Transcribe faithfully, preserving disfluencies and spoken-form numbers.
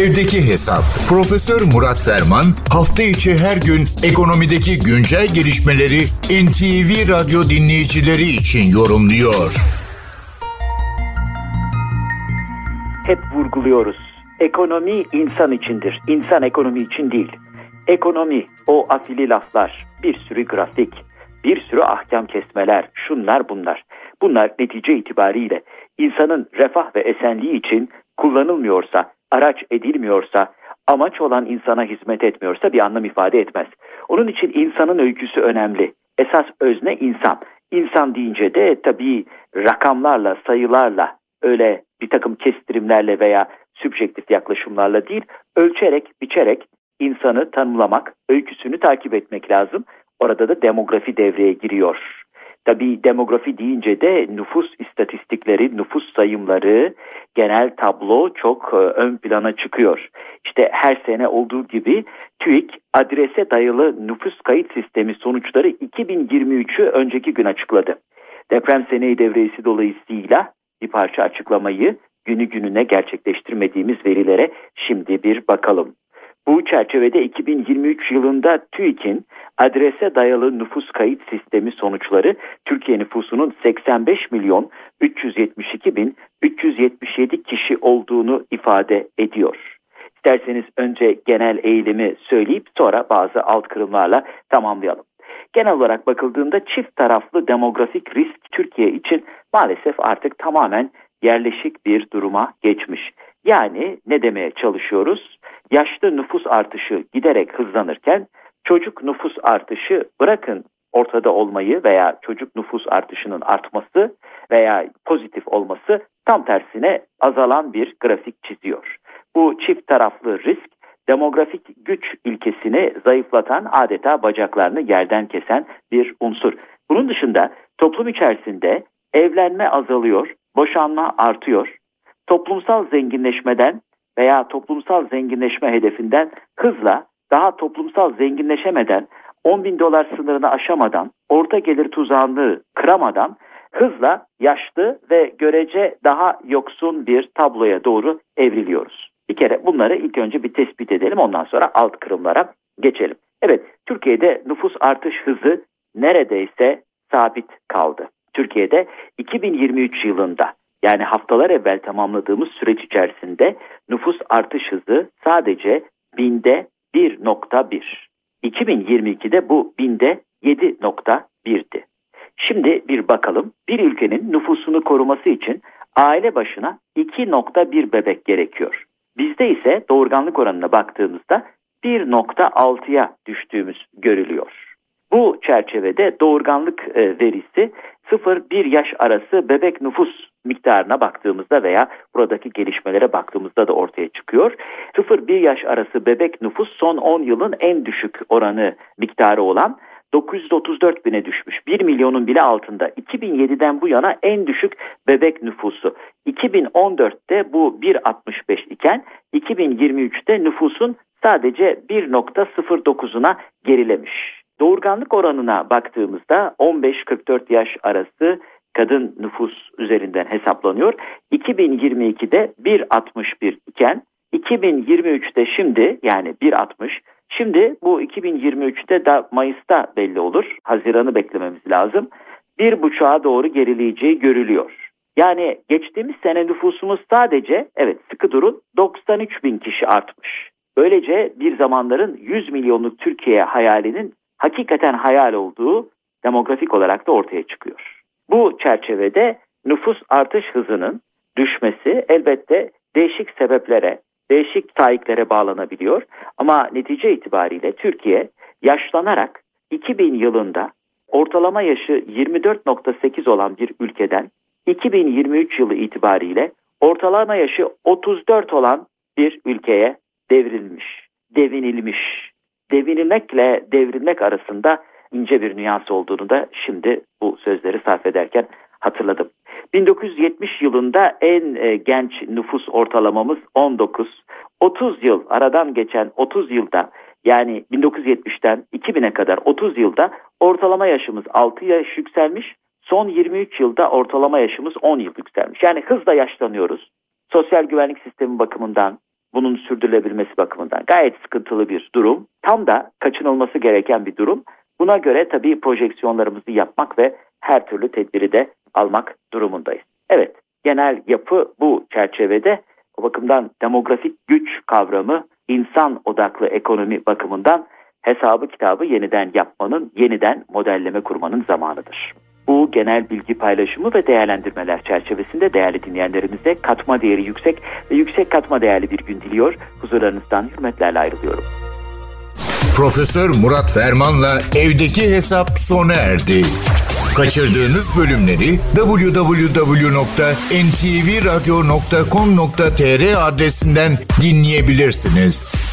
Evdeki Hesap. Profesör Murat Ferman hafta içi her gün ekonomideki güncel gelişmeleri N T V Radyo dinleyicileri için yorumluyor. Hep vurguluyoruz. Ekonomi insan içindir. İnsan ekonomi için değil. Ekonomi, o afili laflar, bir sürü grafik, bir sürü ahkam kesmeler, şunlar bunlar. Bunlar netice itibariyle insanın refah ve esenliği için kullanılmıyorsa, araç edilmiyorsa, amaç olan insana hizmet etmiyorsa bir anlam ifade etmez. Onun için insanın öyküsü önemli. Esas özne insan. İnsan deyince de tabii rakamlarla, sayılarla, öyle bir takım kestirimlerle veya sübjektif yaklaşımlarla değil, ölçerek, biçerek insanı tanımlamak, öyküsünü takip etmek lazım. Orada da demografi devreye giriyor. Tabii demografi deyince de nüfus istatistikleri, nüfus sayımları, genel tablo çok ön plana çıkıyor. İşte her sene olduğu gibi TÜİK adrese dayalı nüfus kayıt sistemi sonuçları iki bin yirmi üçü önceki gün açıkladı. Deprem seneyi devresi dolayısıyla bir parça açıklamayı günü gününe gerçekleştirmediğimiz verilere şimdi bir bakalım. Bu çerçevede iki bin yirmi üç yılında TÜİK'in adrese dayalı nüfus kayıt sistemi sonuçları Türkiye nüfusunun seksen beş milyon üç yüz yetmiş iki bin üç yüz yetmiş yedi kişi olduğunu ifade ediyor. İsterseniz önce genel eğilimi söyleyip sonra bazı alt kırımlarla tamamlayalım. Genel olarak bakıldığında çift taraflı demografik risk Türkiye için maalesef artık tamamen yerleşik bir duruma geçmiş. Yani ne demeye çalışıyoruz? Yaşlı nüfus artışı giderek hızlanırken çocuk nüfus artışı, bırakın ortada olmayı veya çocuk nüfus artışının artması veya pozitif olması, tam tersine azalan bir grafik çiziyor. Bu çift taraflı risk demografik güç ilkesini zayıflatan, adeta bacaklarını yerden kesen bir unsur. Bunun dışında toplum içerisinde evlenme azalıyor, boşanma artıyor. Toplumsal zenginleşmeden veya toplumsal zenginleşme hedefinden hızla daha toplumsal zenginleşemeden, on bin dolar sınırını aşamadan, orta gelir tuzağını kıramadan hızla yaşlı ve görece daha yoksun bir tabloya doğru evriliyoruz. Bir kere bunları ilk önce bir tespit edelim, ondan sonra alt kırımlara geçelim. Evet, Türkiye'de nüfus artış hızı neredeyse sabit kaldı. Türkiye'de iki bin yirmi üç yılında, yani haftalar evvel tamamladığımız süreç içerisinde nüfus artış hızı sadece binde bir virgül bir. iki bin yirmi ikide bu binde yedi virgül birdi. Şimdi bir bakalım, bir ülkenin nüfusunu koruması için aile başına iki virgül bir bebek gerekiyor. Bizde ise doğurganlık oranına baktığımızda bir virgül altıya düştüğümüz görülüyor. Bu çerçevede doğurganlık verisi sıfır bir yaş arası bebek nüfus miktarına baktığımızda veya buradaki gelişmelere baktığımızda da ortaya çıkıyor. sıfır bir yaş arası bebek nüfus son on yılın en düşük oranı miktarı olan dokuz yüz otuz dört bine düşmüş. bir milyonun bile altında. iki bin yediden bu yana en düşük bebek nüfusu. iki bin on dörtte bu bir virgül altmış beş iken iki bin yirmi üçte nüfusun sadece bir virgül sıfır dokuzuna gerilemiş. Doğurganlık oranına baktığımızda on beş kırk dört yaş arası kadın nüfus üzerinden hesaplanıyor. iki bin yirmi ikide bir virgül altmış bir iken iki bin yirmi üçte şimdi, yani bir virgül altmış, şimdi bu iki bin yirmi üçte da Mayıs'ta belli olur. Haziran'ı beklememiz lazım. bir virgül beşe doğru gerileyeceği görülüyor. Yani geçtiğimiz sene nüfusumuz sadece, evet sıkı durun, doksan üç bin kişi artmış. Böylece bir zamanların yüz milyonluk Türkiye hayalinin hakikaten hayal olduğu demografik olarak da ortaya çıkıyor. Bu çerçevede nüfus artış hızının düşmesi elbette değişik sebeplere, değişik taiklere bağlanabiliyor. Ama netice itibariyle Türkiye yaşlanarak iki bin yılında ortalama yaşı yirmi dört virgül sekiz olan bir ülkeden iki bin yirmi üç yılı itibariyle ortalama yaşı otuz dört olan bir ülkeye devrilmiş, devinilmiş. Devinilmekle devrilmek arasında ince bir nüans olduğunu da şimdi bu sözleri sarf ederken hatırladım. bin dokuz yüz yetmiş yılında en e, genç nüfus ortalamamız on dokuz. otuz yıl aradan geçen otuz yılda, yani bin dokuz yüz yetmişten iki bine kadar otuz yılda ortalama yaşımız altı yaş yükselmiş. Son yirmi üç yılda ortalama yaşımız on yıl yükselmiş. Yani hızla yaşlanıyoruz. Sosyal güvenlik sistemi bakımından, bunun sürdürülebilmesi bakımından gayet sıkıntılı bir durum. Tam da kaçınılması gereken bir durum. Buna göre tabii projeksiyonlarımızı yapmak ve her türlü tedbiri de almak durumundayız. Evet, genel yapı bu çerçevede. O bakımdan demografik güç kavramı insan odaklı ekonomi bakımından hesabı kitabı yeniden yapmanın, yeniden modelleme kurmanın zamanıdır. Bu genel bilgi paylaşımı ve değerlendirmeler çerçevesinde değerli dinleyenlerimize katma değeri yüksek ve yüksek katma değerli bir gün diliyor. Huzurlarınızdan hürmetlerle ayrılıyorum. Profesör Murat Ferman'la Evdeki Hesap sona erdi. Kaçırdığınız bölümleri double-u double-u double-u nokta en ti vi radyo nokta com nokta ti ar adresinden dinleyebilirsiniz.